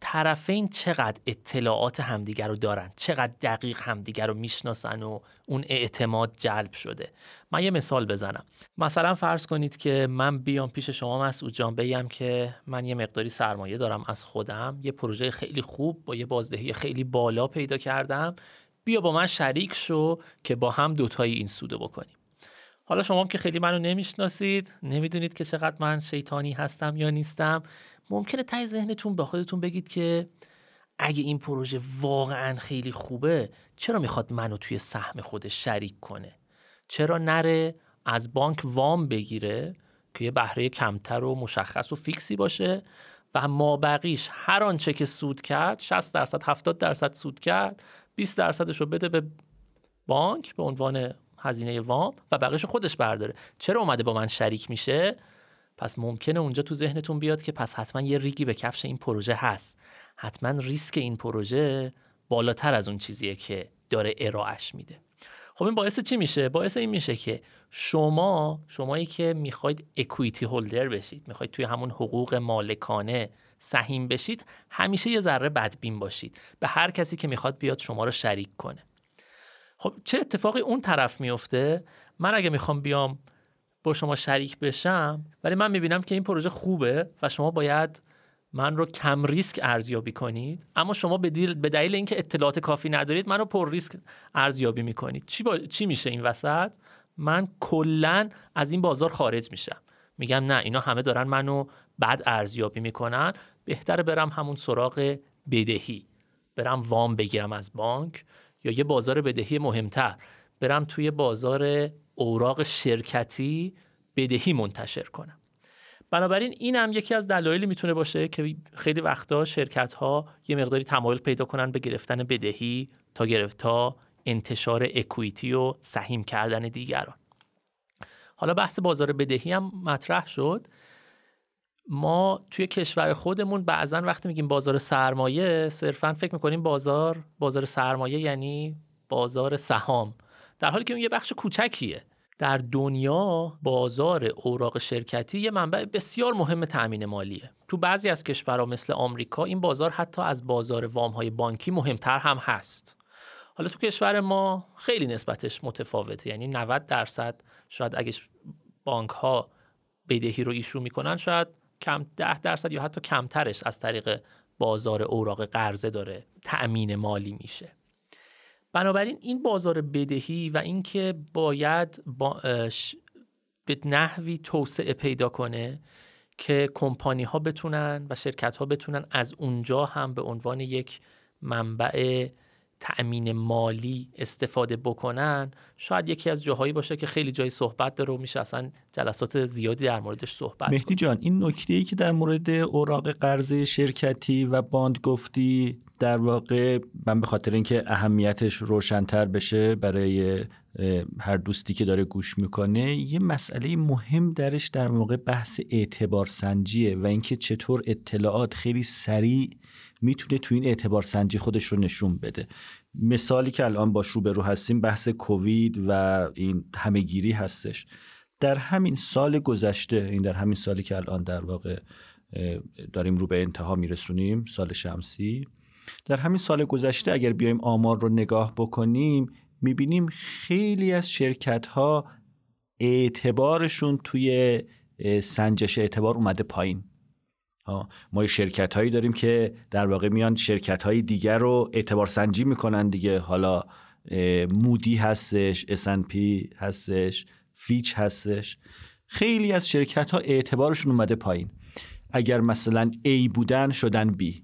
طرفین چقدر اطلاعات همدیگر رو دارن، چقدر دقیق همدیگر رو میشناسن و اون اعتماد جلب شده. من یه مثال بزنم. مثلا فرض کنید که من بیام پیش شما مسعود جان بگم که من یه مقداری سرمایه دارم از خودم، یه پروژه خیلی خوب با یه بازدهی خیلی بالا پیدا کردم، بیا با من شریک شو که با هم دوتایی این سودو بکنیم. حالا شما هم که خیلی منو نمیشناسید، نمیدونید که چقدر من شیطانی هستم یا نیستم. ممکنه ته ذهنتون به خودتون بگید که اگه این پروژه واقعا خیلی خوبه، چرا میخواد منو توی سهم خودش شریک کنه؟ چرا نره از بانک وام بگیره که یه بهره کمتر و مشخص و فیکسی باشه و ما بقیش هر آنچه که سود کرد 60% 70% سود کرد 20% رو بده به بانک به عنوان هزینه وام و بقیش خودش برداره؟ چرا اومده با من شریک میشه؟ پس ممکنه اونجا تو ذهنتون بیاد که پس حتما یه ریگی به کفش این پروژه هست، حتما ریسک این پروژه بالاتر از اون چیزیه که داره ارائهش میده. خب این باعث چی میشه؟ باعث این میشه که شمایی که میخواید اکویتی هولدر بشید، میخواید توی همون حقوق مالکانه سهیم بشید، همیشه یه ذره بدبین باشید به هر کسی که میخواد بیاد شما رو شریک کنه. خب چه اتفاقی اون طرف میفته؟ من اگه میخوام بیام با شما شریک بشم ولی من میبینم که این پروژه خوبه و شما باید من رو کم ریسک ارزیابی کنید، اما شما به دلیل اینکه اطلاعات کافی ندارید من رو پر ریسک ارزیابی کنید. چی میشه این وسط؟ من کلن از این بازار خارج میشم، میگم نه اینا همه دارن منو بد ارزیابی میکنن، بهتره برم همون سراغ بدهی، برم وام بگیرم از بانک یا یه بازار بدهی مهمتر، برم توی بازار اوراق شرکتی بدهی منتشر کنم. بنابراین این هم یکی از دلایلی میتونه باشه که خیلی وقتا شرکت‌ها یه مقداری تمایل پیدا کنن به گرفتن بدهی تا انتشار اکویتی و سهم کردن دیگران. حالا بحث بازار بدهی هم مطرح شد. ما توی کشور خودمون بعضا وقتی میگیم بازار سرمایه صرفاً فکر میکنیم بازار سرمایه یعنی بازار سهام، در حالی که اون یه بخش کوچکیه. در دنیا بازار اوراق شرکتی یه منبع بسیار مهم تأمین مالیه. تو بعضی از کشورها مثل آمریکا این بازار حتی از بازار وام‌های بانکی مهمتر هم هست. حالا تو کشور ما خیلی نسبتش متفاوته، یعنی 90% شاید اگه بانک‌ها بدهی رو ایشو میکنن شاید کم 10% یا حتی کمترش از طریق بازار اوراق قرضه داره تأمین مالی میشه. بنابراین این بازار بدهی و اینکه باید به نحوی توسعه پیدا کنه که کمپانی ها بتونن و شرکت ها بتونن از اونجا هم به عنوان یک منبع تأمین مالی استفاده بکنن، شاید یکی از جاهایی باشه که خیلی جای صحبت داره و میشه اصلا جلسات زیادی در موردش صحبت. مهدی جان، این نکته‌ای که در مورد اوراق قرضه شرکتی و باند گفتی، در واقع من به خاطر اینکه اهمیتش روشن‌تر بشه برای هر دوستی که داره گوش میکنه، یه مسئله مهم درش در موقع بحث اعتبار سنجیه و اینکه چطور اطلاعات خیلی سریع میتونه تو این اعتبار سنجی خودش رو نشون بده. مثالی که الان باش روبرو هستیم بحث کووید و این همهگیری هستش. در همین سال گذشته، این در همین سالی که الان در واقع داریم رو به انتها میرسونیم، سال شمسی، در همین سال گذشته اگر بیایم آمار رو نگاه بکنیم میبینیم خیلی از شرکت‌ها اعتبارشون توی سنجش اعتبار اومده پایین. ما شرکت هایی داریم که در واقع میان شرکت های دیگر رو اعتبار سنجی میکنن دیگه، حالا مودی هستش، اس اند پی هستش، فیچ هستش. خیلی از شرکت ها اعتبارشون اومده پایین، اگر مثلا A بودن شدن B،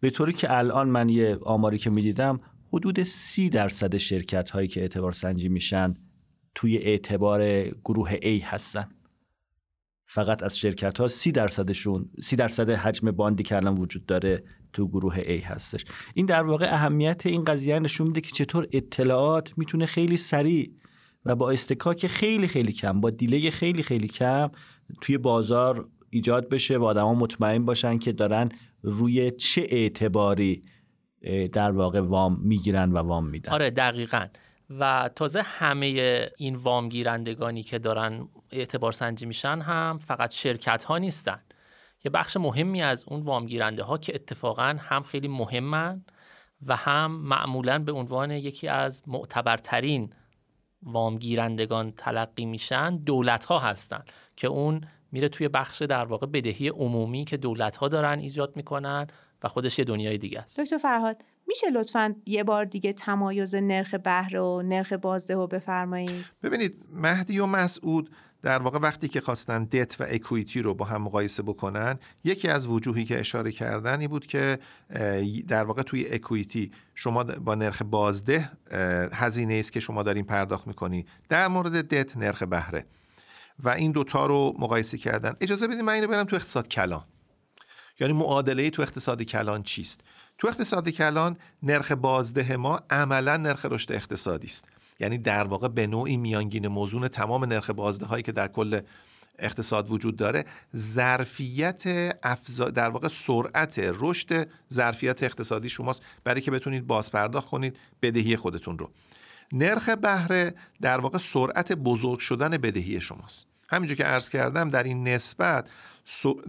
به طوری که الان من یه آماری که میدیدم حدود 30% شرکت هایی که اعتبار سنجی میشن توی اعتبار گروه A هستن. فقط از شرکت ها 30%شون، 30% حجم باندی که الان وجود داره تو گروه A هستش. این در واقع اهمیت این قضیه نشون میده که چطور اطلاعات میتونه خیلی سریع و با استکاک خیلی خیلی کم، با دیلی خیلی خیلی کم توی بازار ایجاد بشه و آدما مطمئن باشن که دارن روی چه اعتباری در واقع وام میگیرن و وام میدن. آره دقیقاً. و تازه همه این وام گیرندگانی که دارن اعتبار سنجی میشن هم فقط شرکت ها نیستن، یه بخش مهمی از اون وام گیرنده ها که اتفاقا هم خیلی مهمن و هم معمولا به عنوان یکی از معتبرترین وام گیرندگان تلقی میشن، دولت ها هستن که اون میره توی بخش در واقع بدهی عمومی که دولت ها دارن ایجاد میکنن و خودش یه دنیای دیگه است. دکتر فرهاد، میشه لطفاً یه بار دیگه تمایز نرخ بهره و نرخ بازدهی رو بفرمایید؟ ببینید، مهدی و مسعود در واقع وقتی که خواستن دت و اکویتی رو با هم مقایسه بکنن، یکی از وجوهی که اشاره کردن این بود که در واقع توی اکویتی شما با نرخ بازده هزینه است که شما دارین پرداخت میکنی، در مورد دت نرخ بهره، و این دوتا رو مقایسه کردن. اجازه بدید من اینو برم تو اقتصاد کلان، یعنی معادله تو اقتصاد کلان چیست. تو اقتصاد کلان نرخ بازده ما عملا نرخ رشد اقتصادی است، یعنی در واقع به نوعی میانگین موزون تمام نرخ بازدهایی که در کل اقتصاد وجود داره، ظرفیت در واقع سرعت رشد ظرفیت اقتصادی شماست برای که بتونید بازپرداخت کنید بدهی خودتون رو. نرخ بهره در واقع سرعت بزرگ شدن بدهی شماست. همینجور که عرض کردم، در این نسبت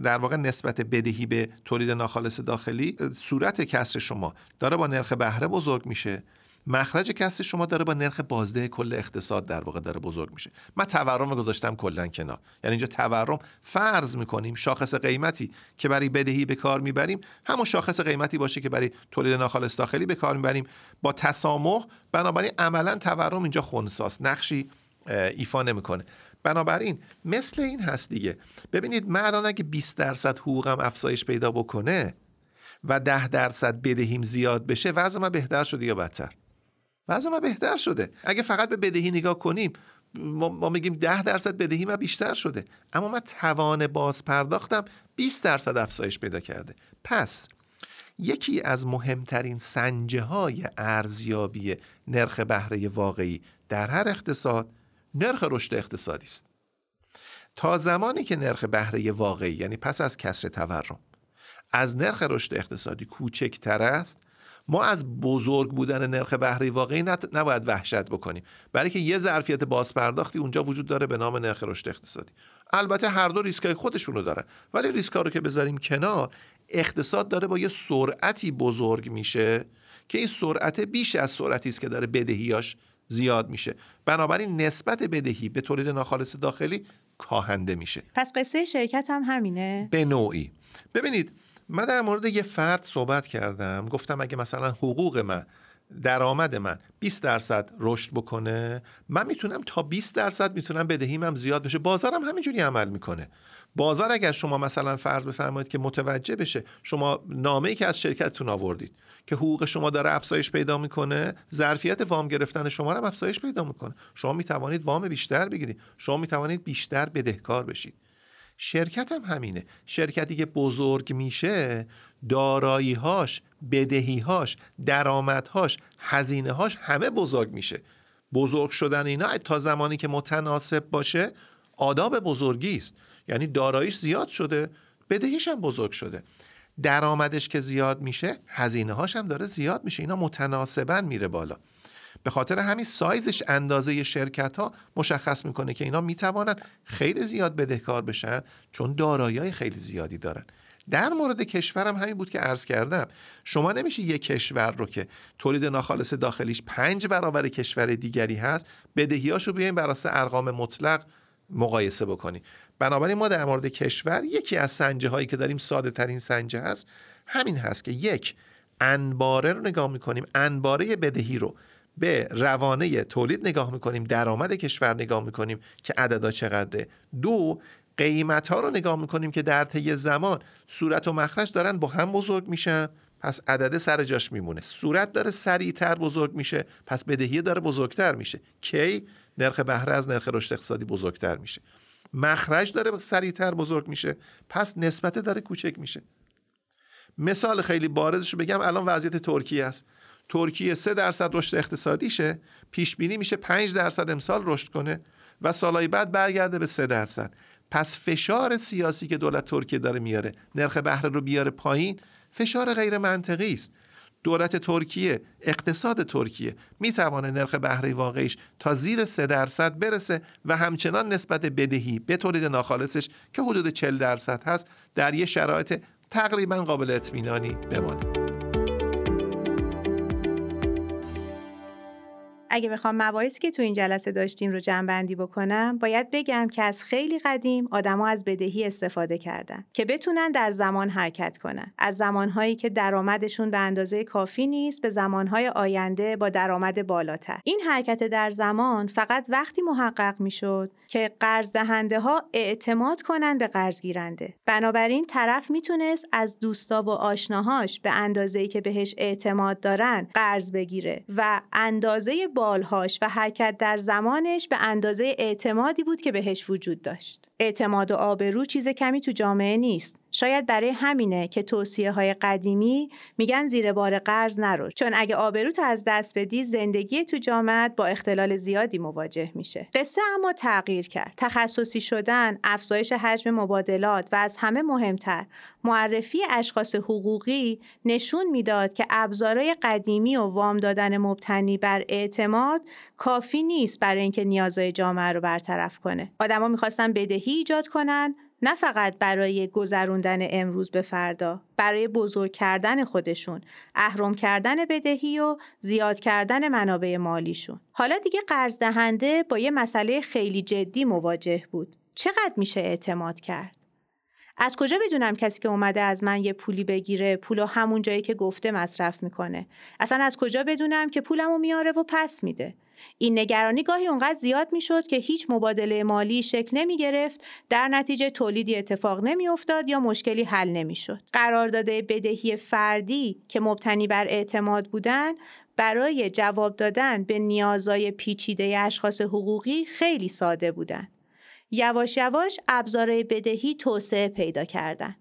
در واقع نسبت بدهی به تولید ناخالص داخلی، صورت کسر شما داره با نرخ بهره بزرگ میشه مخرج کسری شما داره با نرخ بازده کل اقتصاد در واقع داره بزرگ میشه. من تورم رو گذاشتم کلا کنار، یعنی اینجا تورم فرض میکنیم شاخص قیمتی که برای بدهی به کار میبریم همون شاخص قیمتی باشه که برای تولید ناخالص داخلی به کار میبریم با تسامح. بنابراین عملا تورم اینجا خنثی‌ست، نقشی ایفا نمیکنه. بنابراین مثل این هست دیگه. ببینید من الان اگه 20% حقوقم افزایش پیدا بکنه و 10% بدهیم زیاد بشه، وضع من بهتر شده یا بدتر؟ وضع ما بهتر شده. اگه فقط به بدهی نگاه کنیم ما میگیم 10% بدهی ما بیشتر شده، اما من توان باز پرداختم 20% افزایش پیدا کرده. پس یکی از مهمترین سنجه های ارزیابی نرخ بهره واقعی در هر اقتصاد نرخ رشد اقتصادی است. تا زمانی که نرخ بهره واقعی، یعنی پس از کسر تورم، از نرخ رشد اقتصادی کوچکتر است، ما از بزرگ بودن نرخ بهره واقعی نباید وحشت بکنیم، برای که یه ظرفیت بازپرداختی اونجا وجود داره به نام نرخ رشد اقتصادی. البته هر دو ریسکای خودشون رو دارن، ولی ریسکا رو که بذاریم کنار، اقتصاد داره با یه سرعتی بزرگ میشه که این سرعت بیش از سرعتی است که داره بدهیاش زیاد میشه. بنابراین نسبت بدهی به تولید ناخالص داخلی کاهنده میشه. پس قصه شرکت هم همینه به نوعی. ببینید من در مورد یه فرد صحبت کردم، گفتم اگه مثلا حقوق من، درآمد من 20% رشد بکنه، من میتونم تا 20% میتونم بدهیم هم زیاد بشه. بازارم همینجوری عمل میکنه. بازار اگر شما مثلا فرض بفرمایید که متوجه بشه شما نامه‌ای که از شرکتتون آوردید که حقوق شما داره افزایش پیدا میکنه، ظرفیت وام گرفتن شما هم افزایش پیدا میکنه، شما میتوانید وام بیشتر بگیرید، شما میتوانید بیشتر بدهکار بشید. شرکت هم همینه. شرکتی که بزرگ میشه دارایی‌هاش، بدهی‌هاش، درآمدهاش، هزینه‌هاش همه بزرگ میشه. بزرگ شدن اینا تا زمانی که متناسب باشه آداب بزرگی است. یعنی داراییش زیاد شده، بدهیش هم بزرگ شده، درآمدش که زیاد میشه هزینه‌هاش هم داره زیاد میشه، اینا متناسباً میره بالا. به خاطر همین سایزش، اندازه شرکت‌ها مشخص میکنه که اینا میتوانن خیلی زیاد بدهکار بشن چون دارایی‌های خیلی زیادی دارن. در مورد کشورم همین بود که عرض کردم، شما نمیشه یک کشور رو که تولید ناخالص داخلیش 5 برابر کشور دیگری هست بدهیاشو بیاین براساس ارقام مطلق مقایسه بکنی. بنابراین ما در مورد کشور یکی از سنجه هایی که داریم، ساده ترین سنجه هست، همین هست که یک انباره رو نگاه میکنیم، انباره بدهی رو به روانه تولید نگاه میکنیم، درآمد کشور نگاه میکنیم که عددا چقدره. دو، قیمت ها رو نگاه میکنیم که در طی زمان صورت و مخرج دارن با هم بزرگ میشن، پس عدده سر جاش میمونه. صورت داره سریعتر بزرگ میشه، پس بدهی داره بزرگتر میشه. کی؟ نرخ بهره از نرخ رشد اقتصادی بزرگتر میشه. مخرج داره سریعتر بزرگ میشه، پس نسبت داره کوچک میشه. مثال خیلی بارزش رو بگم، الان وضعیت ترکیه است. ترکیه 3% رشد اقتصادیشه، پیش بینی میشه 5% امسال رشد کنه و سالهای بعد برگرده به 3%. پس فشار سیاسی که دولت ترکیه داره میاره نرخ بهره رو بیاره پایین، فشار غیر منطقی است. دولت ترکیه، اقتصاد ترکیه میتوانه نرخ بهره واقعیش تا زیر 3% برسه و همچنان نسبت بدهی به تولید ناخالصش که حدود 40% هست در یه شرایط تقریبا قابل اطمینانی بمانه. اگه بخوام مباحثی که تو این جلسه داشتیم رو جمع‌بندی بکنم، باید بگم که از خیلی قدیم آدم‌ها از بدهی استفاده کردن که بتونن در زمان حرکت کنن. از زمان‌هایی که درآمدشون به اندازه کافی نیست به زمان‌های آینده با درآمد بالاتر. این حرکت در زمان فقط وقتی محقق میشد که قرض دهنده‌ها اعتماد کنن به قرض گیرنده. بنابراین طرف میتونست از دوستا و آشناهاش به اندازه‌ای که بهش اعتماد دارن قرض بگیره و اندازه بالهاش و حرکت در زمانش به اندازه اعتمادی بود که بهش وجود داشت. اعتماد و آبرو چیز کمی تو جامعه نیست. شاید برای همینه که توصیه‌های قدیمی میگن زیر بار قرض نرو، چون اگه آبروت از دست بدی زندگی تو جامعه با اختلال زیادی مواجه میشه. قصه اما تغییر کرد. تخصصی شدن، افزایش حجم مبادلات و از همه مهمتر معرفی اشخاص حقوقی نشون میداد که ابزارهای قدیمی و وام دادن مبتنی بر اعتماد کافی نیست برای اینکه نیازهای جامعه رو برطرف کنه. آدما میخواستن بدهی ایجاد کنن نه فقط برای گذروندن امروز به فردا، برای بزرگ کردن خودشون، اهرم کردن بدهی و زیاد کردن منابع مالیشون. حالا دیگه قرض دهنده با یه مسئله خیلی جدی مواجه بود. چقدر میشه اعتماد کرد؟ از کجا بدونم کسی که اومده از من یه پولی بگیره، پولو همون جایی که گفته مصرف میکنه؟ اصلا از کجا بدونم که پولمو میاره و پس میده؟ این نگرانی گاهی اونقدر زیاد میشد که هیچ مبادله مالی شکل نمیگرفت، در نتیجه تولیدی اتفاق نمیافتاد یا مشکلی حل نمیشد. قراردادهای بدهی فردی که مبتنی بر اعتماد بودن، برای جواب دادن به نیازهای پیچیده اشخاص حقوقی خیلی ساده بودن. یواش یواش ابزارهای بدهی توسعه پیدا کردن.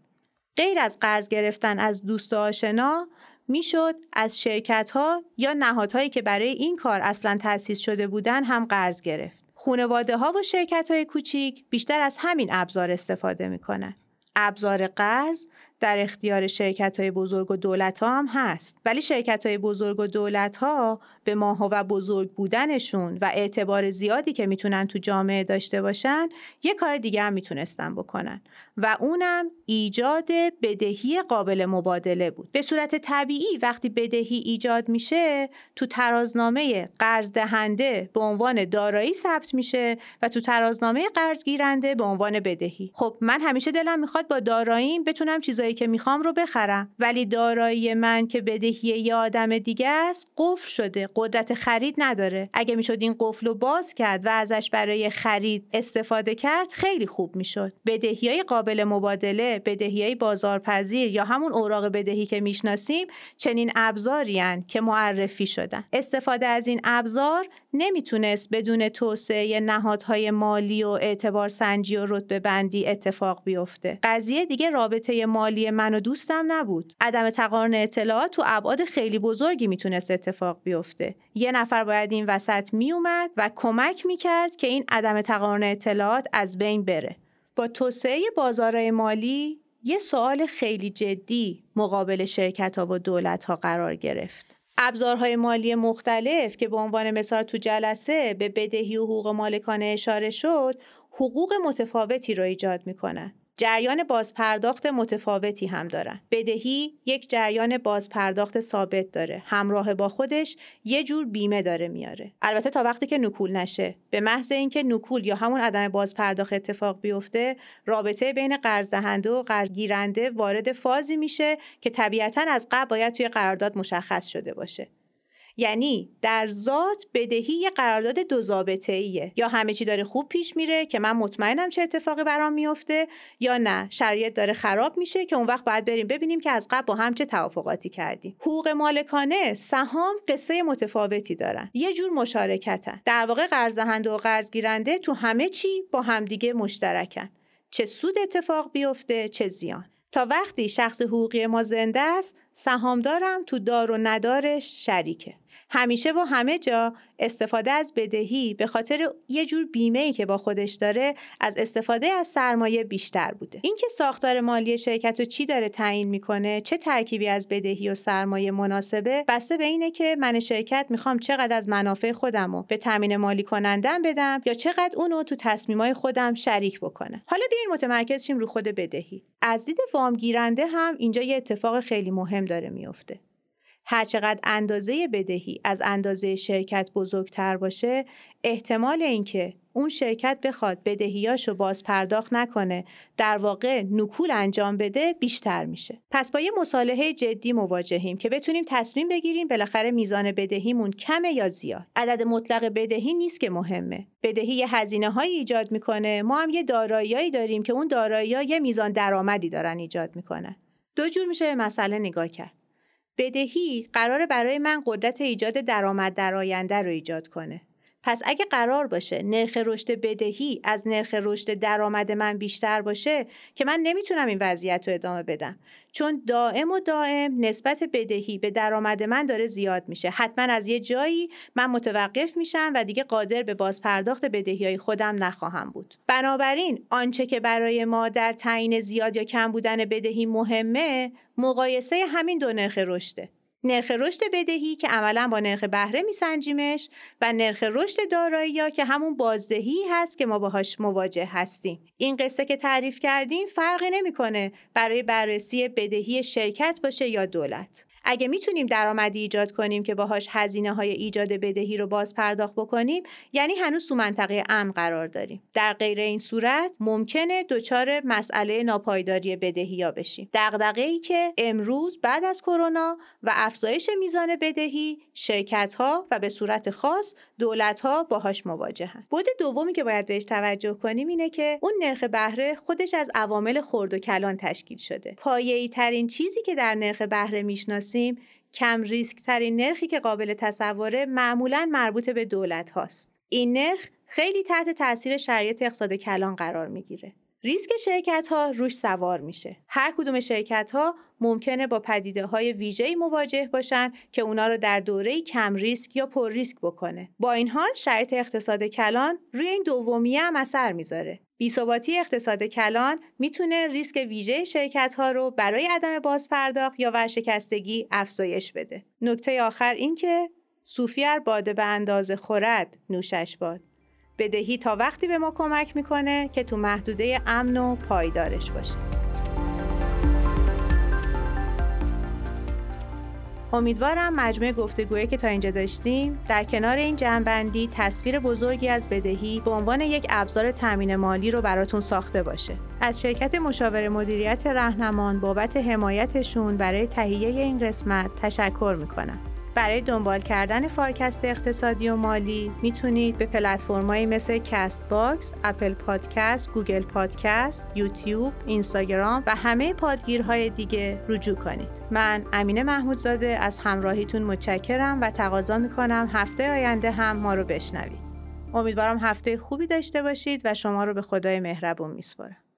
غیر از قرض گرفتن از دوست و آشنا، میشد از شرکت‌ها یا نهادهایی که برای این کار اصلاً تأسیس شده بودن هم قرض گرفت. خانواده‌ها و شرکت‌های کوچیک بیشتر از همین ابزار استفاده می‌کنن. ابزار قرض در اختیار شرکت‌های بزرگ و دولت‌ها هم هست، ولی شرکت‌های بزرگ و دولت‌ها به ماها و بزرگ بودنشون و اعتبار زیادی که میتونن تو جامعه داشته باشن، یه کار دیگه هم میتونستن بکنن و اونم ایجاد بدهی قابل مبادله بود. به صورت طبیعی وقتی بدهی ایجاد میشه، تو ترازنامه قرض دهنده به عنوان دارایی ثبت میشه و تو ترازنامه قرض گیرنده به عنوان بدهی. خب من همیشه دلم میخواد با داراییم بتونم چیزایی که میخوام رو بخرم، ولی دارایی من که بدهی یه آدم دیگه است، قفل شده، قدرت خرید نداره. اگه میشد این قفل رو باز کرد و ازش برای خرید استفاده کرد، خیلی خوب میشد. بدهیای قابل مبادله، بدهیای بازارپذیر یا همون اوراق بدهی که میشناسیم، چنین ابزاری هستند که معرفی شدن. استفاده از این ابزار نمیتونست بدون توسعه نهادهای مالی و اعتبار سنجی و رتبه بندی اتفاق بیفته. قضیه دیگه رابطه مالی من و دوستم نبود. عدم تقارن اطلاعات تو ابعاد خیلی بزرگی میتونست اتفاق بیفته. یه نفر باید این وسط میومد و کمک میکرد که این عدم تقارن اطلاعات از بین بره. با توسعه بازارهای مالی یه سوال خیلی جدی مقابل شرکت‌ها و دولت‌ها قرار گرفت. ابزارهای مالی مختلف که به عنوان مثال تو جلسه به بدهی و حقوق مالکانه اشاره شد، حقوق متفاوتی رو ایجاد میکنن. جریان بازپرداخت متفاوتی هم دارن. بدهی یک جریان بازپرداخت ثابت داره. همراه با خودش یه جور بیمه داره میاره. البته تا وقتی که نکول نشه. به محض اینکه نکول یا همون عدم بازپرداخت اتفاق بیفته، رابطه بین قرض دهنده و قرض گیرنده وارد فازی میشه که طبیعتاً از قبل باید توی قرارداد مشخص شده باشه. یعنی در ذات بدهی یه قرارداد دو ضابطه‌ایه. یا همه چی داره خوب پیش میره که من مطمئنم چه اتفاقی برام میفته، یا نه شرایط داره خراب میشه که اون وقت باید بریم ببینیم که از قبل با هم چه توافقاتی کردیم. حقوق مالکانه، سهام، قصه متفاوتی دارن. یه جور مشارکتن. در واقع قرض دهنده و قرض گیرنده تو همه چی با همدیگه مشترکن. چه سود اتفاق بیفته، چه زیان. تا وقتی شخص حقوقی ما زنده است، سهامدارم تو دار و ندارش شریکه. همیشه و همه جا استفاده از بدهی به خاطر یه جور بیمه‌ای که با خودش داره، از استفاده از سرمایه بیشتر بوده. اینکه ساختار مالی شرکت رو چی داره تعیین میکنه، چه ترکیبی از بدهی و سرمایه مناسبه، بسته به اینه که من شرکت میخوام چقدر از منافع خودم رو به تامین مالی کنندم بدم یا چقدر اونو تو تصمیمای خودم شریک بکنم. حالا بیاین متمرکز شیم رو خود بدهی. از دید وام گیرنده هم اینجا یه اتفاق خیلی مهم داره میفته. هرچقدر اندازه بدهی از اندازه شرکت بزرگتر باشه، احتمال اینکه اون شرکت بخواد بدهیاشو باز پرداخت نکنه، در واقع نکول انجام بده، بیشتر میشه. پس با یه مصالحه جدی مواجهیم که بتونیم تصمیم بگیریم بالاخره میزان بدهیمون کمه یا زیاد. عدد مطلق بدهی نیست که مهمه. بدهی یه هزینه‌هایی ایجاد میکنه، ما هم یه داراییایی داریم که اون دارایی‌ها یه میزان درآمدی دارن ایجاد میکنن. دو جور میشه به مسئله نگاه کرد. بدهی قراره برای من قدرت ایجاد درآمد در آینده رو ایجاد کنه. پس اگه قرار باشه نرخ رشد بدهی از نرخ رشد درآمد من بیشتر باشه، که من نمیتونم این وضعیت رو ادامه بدم، چون دائم و دائم نسبت بدهی به درآمد من داره زیاد میشه. حتما از یه جایی من متوقف میشم و دیگه قادر به بازپرداخت بدهی‌های خودم نخواهم بود. بنابراین آنچه که برای ما در تعیین زیاد یا کم بودن بدهی مهمه، مقایسه همین دو نرخ رشده. نرخ رشد بدهی که عملاً با نرخ بهره میسنجیمش و نرخ رشد دارایی‌ها که همون بازدهی هست که ما باهاش مواجه هستیم. این قصه که تعریف کردیم فرقی نمی‌کنه برای بررسی بدهی شرکت باشه یا دولت. اگه میتونیم درآمدی ایجاد کنیم که باهاش هزینه‌های ایجاد بدهی رو باز پرداخت بکنیم، یعنی هنوز تو منطقه امن قرار داریم. در غیر این صورت ممکنه دچار مسئله ناپایداری بدهی‌ها بشیم. دغدغه‌ای که امروز بعد از کرونا و افزایش میزان بدهی شرکت‌ها و به صورت خاص دولت‌ها باهاش مواجهن. بود دومی که باید بهش توجه کنیم اینه که اون نرخ بهره خودش از عوامل خرد و کلان تشکیل شده. پایه‌ای‌ترین چیزی که در نرخ بهره میشناسیم، کم ریسک ترین نرخی که قابل تصوره معمولاً مربوط به دولت هاست. این نرخ خیلی تحت تاثیر شرایط اقتصاد کلان قرار میگیره. ریسک شرکت ها روش سوار میشه. هر کدوم شرکت ها ممکنه با پدیده های ویژه‌ای مواجه باشن که اونا رو در دوره‌ای کم ریسک یا پر ریسک بکنه. با این حال شرایط اقتصاد کلان روی این دومیه هم اثر میذاره. بی‌ثباتی اقتصاد کلان میتونه ریسک ویژه شرکت‌ها رو برای عدم بازپرداخت یا ورشکستگی افزایش بده. نکته آخر این که صوفی ار باده به اندازه خورد نوشش باد. بدهی تا وقتی به ما کمک میکنه که تو محدوده امن و پایدارش باشه. امیدوارم مجموع گفتگویی که تا اینجا داشتیم در کنار این جمع‌بندی تصویر بزرگی از بدهی به عنوان یک ابزار تامین مالی رو براتون ساخته باشه. از شرکت مشاور مدیریت راهنمان بابت حمایتشون برای تهیه این قسمت تشکر میکنم. برای دنبال کردن فارکست اقتصادی و مالی میتونید به پلتفرم‌هایی مثل کست باکس، اپل پادکست، گوگل پادکست، یوتیوب، اینستاگرام و همه پادگیرهای دیگه رجوع کنید. من امینه محمودزاده از همراهیتون متشکرم و تقاضا میکنم هفته آینده هم ما رو بشنوید. امیدوارم هفته خوبی داشته باشید و شما رو به خدای مهربون میسپارم.